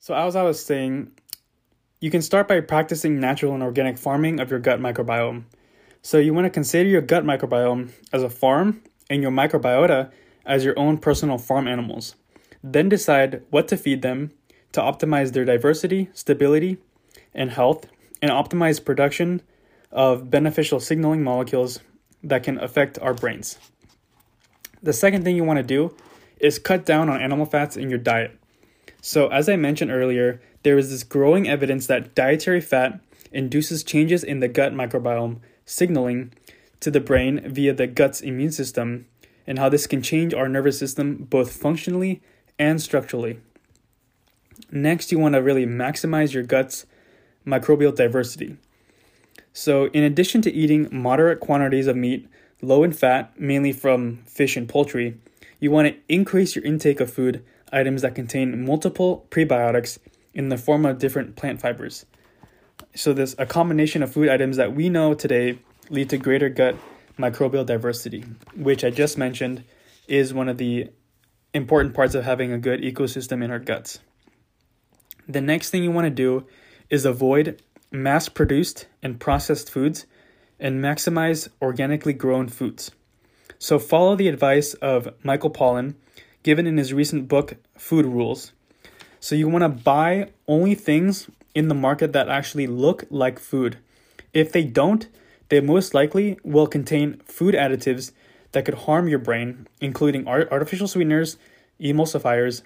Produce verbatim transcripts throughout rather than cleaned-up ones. So as I was saying, you can start by practicing natural and organic farming of your gut microbiome. So you want to consider your gut microbiome as a farm and your microbiota as your own personal farm animals. Then decide what to feed them to optimize their diversity, stability, and health, and optimize production of beneficial signaling molecules that can affect our brains. The second thing you want to do is cut down on animal fats in your diet. So as I mentioned earlier, there is this growing evidence that dietary fat induces changes in the gut microbiome signaling to the brain via the gut's immune system, and how this can change our nervous system both functionally and structurally. Next, you want to really maximize your gut's microbial diversity. So in addition to eating moderate quantities of meat, low in fat, mainly from fish and poultry, you want to increase your intake of food items that contain multiple prebiotics in the form of different plant fibers. So there's a combination of food items that we know today lead to greater gut microbial diversity, which I just mentioned is one of the important parts of having a good ecosystem in our guts. The next thing you want to do is avoid mass-produced and processed foods and maximize organically grown foods. So follow the advice of Michael Pollan, given in his recent book, Food Rules. So you want to buy only things in the market that actually look like food. If they don't, they most likely will contain food additives that could harm your brain, including artificial sweeteners, emulsifiers,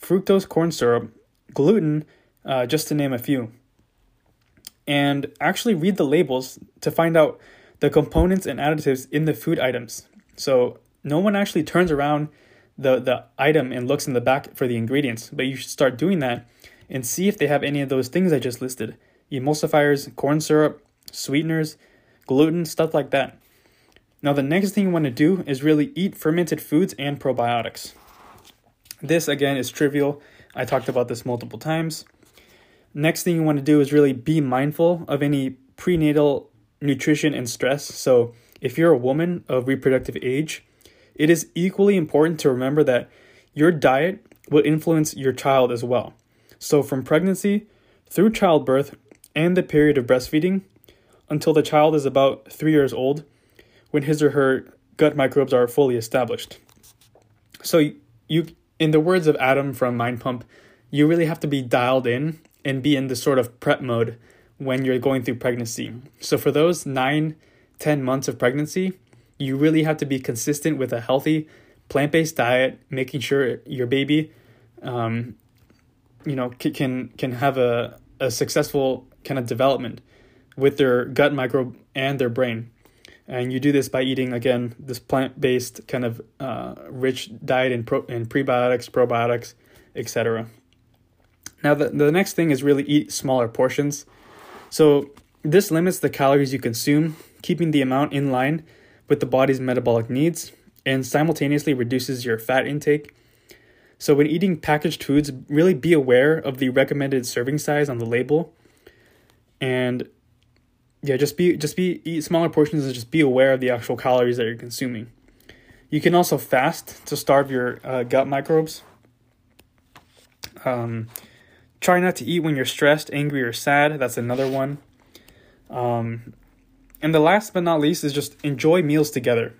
fructose corn syrup, gluten, uh, just to name a few. And actually read the labels to find out the components and additives in the food items. So no one actually turns around the, the item and looks in the back for the ingredients, but you should start doing that and see if they have any of those things I just listed. Emulsifiers, corn syrup, sweeteners, gluten, stuff like that. Now the next thing you want to do is really eat fermented foods and probiotics. This again is trivial. I talked about this multiple times. Next thing you want to do is really be mindful of any prenatal nutrition and stress. So if you're a woman of reproductive age, it is equally important to remember that your diet will influence your child as well. So from pregnancy through childbirth and the period of breastfeeding until the child is about three years old, when his or her gut microbes are fully established. So you, in the words of Adam from Mind Pump, you really have to be dialed in and be in this sort of prep mode when you're going through pregnancy. So for those nine, ten months of pregnancy, you really have to be consistent with a healthy plant-based diet, making sure your baby um, you know, can can have a, a successful kind of development with their gut microbe and their brain. And you do this by eating, again, this plant-based kind of uh, rich diet in, pro- in prebiotics, probiotics, et cetera. Now, the, the next thing is really eat smaller portions. So this limits the calories you consume, keeping the amount in line with the body's metabolic needs, and simultaneously reduces your fat intake. So when eating packaged foods, really be aware of the recommended serving size on the label. And yeah, just be just be eat smaller portions and just be aware of the actual calories that you're consuming. You can also fast to starve your uh, gut microbes. Um, try not to eat when you're stressed, angry, or sad. That's another one. Um, and the last but not least is just enjoy meals together.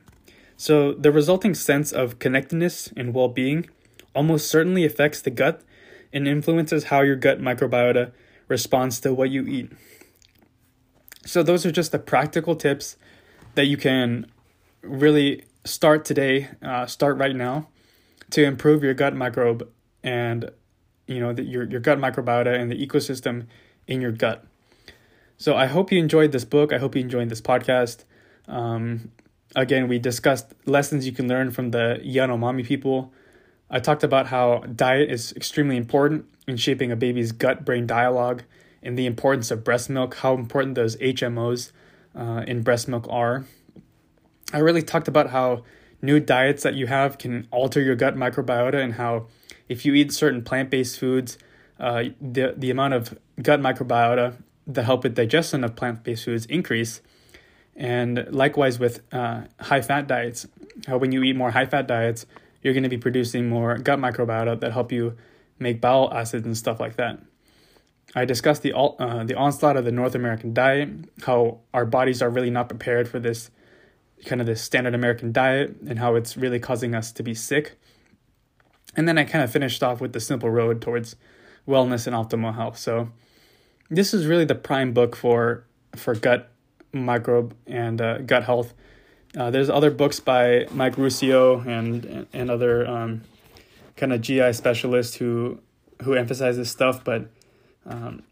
So the resulting sense of connectedness and well-being almost certainly affects the gut and influences how your gut microbiota responds to what you eat. So those are just the practical tips that you can really start today, uh, start right now to improve your gut microbe and, you know, the, your, your gut microbiota and the ecosystem in your gut. So I hope you enjoyed this book. I hope you enjoyed this podcast. Um, again, we discussed lessons you can learn from the Yanomami people. I talked about how diet is extremely important in shaping a baby's gut-brain dialogue, and the importance of breast milk, how important those H M Os uh, in breast milk are. I really talked about how new diets that you have can alter your gut microbiota, and how if you eat certain plant-based foods, uh, the, the amount of gut microbiota that help with digestion of plant-based foods increase. And likewise with uh, high-fat diets, how when you eat more high-fat diets, you're going to be producing more gut microbiota that help you make bowel acids and stuff like that. I discussed the uh, the onslaught of the North American diet, how our bodies are really not prepared for this kind of this standard American diet, and how it's really causing us to be sick. And then I kind of finished off with the simple road towards wellness and optimal health. So this is really the prime book for for gut microbe and uh, gut health. Uh, there's other books by Mike Ruscio and and other um, kind of G I specialists who who emphasize this stuff, but um,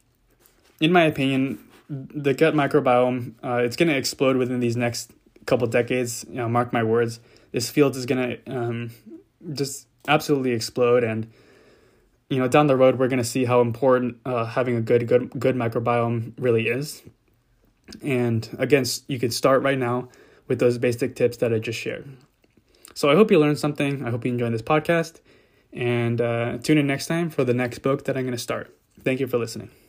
in my opinion, the gut microbiome uh, it's going to explode within these next couple decades. You know, mark my words, this field is going to um, just absolutely explode, and you know, down the road we're going to see how important uh, having a good good good microbiome really is. And again, you can start right now with those basic tips that I just shared. So I hope you learned something. I hope you enjoyed this podcast, and uh, tune in next time for the next book that I'm going to start. Thank you for listening.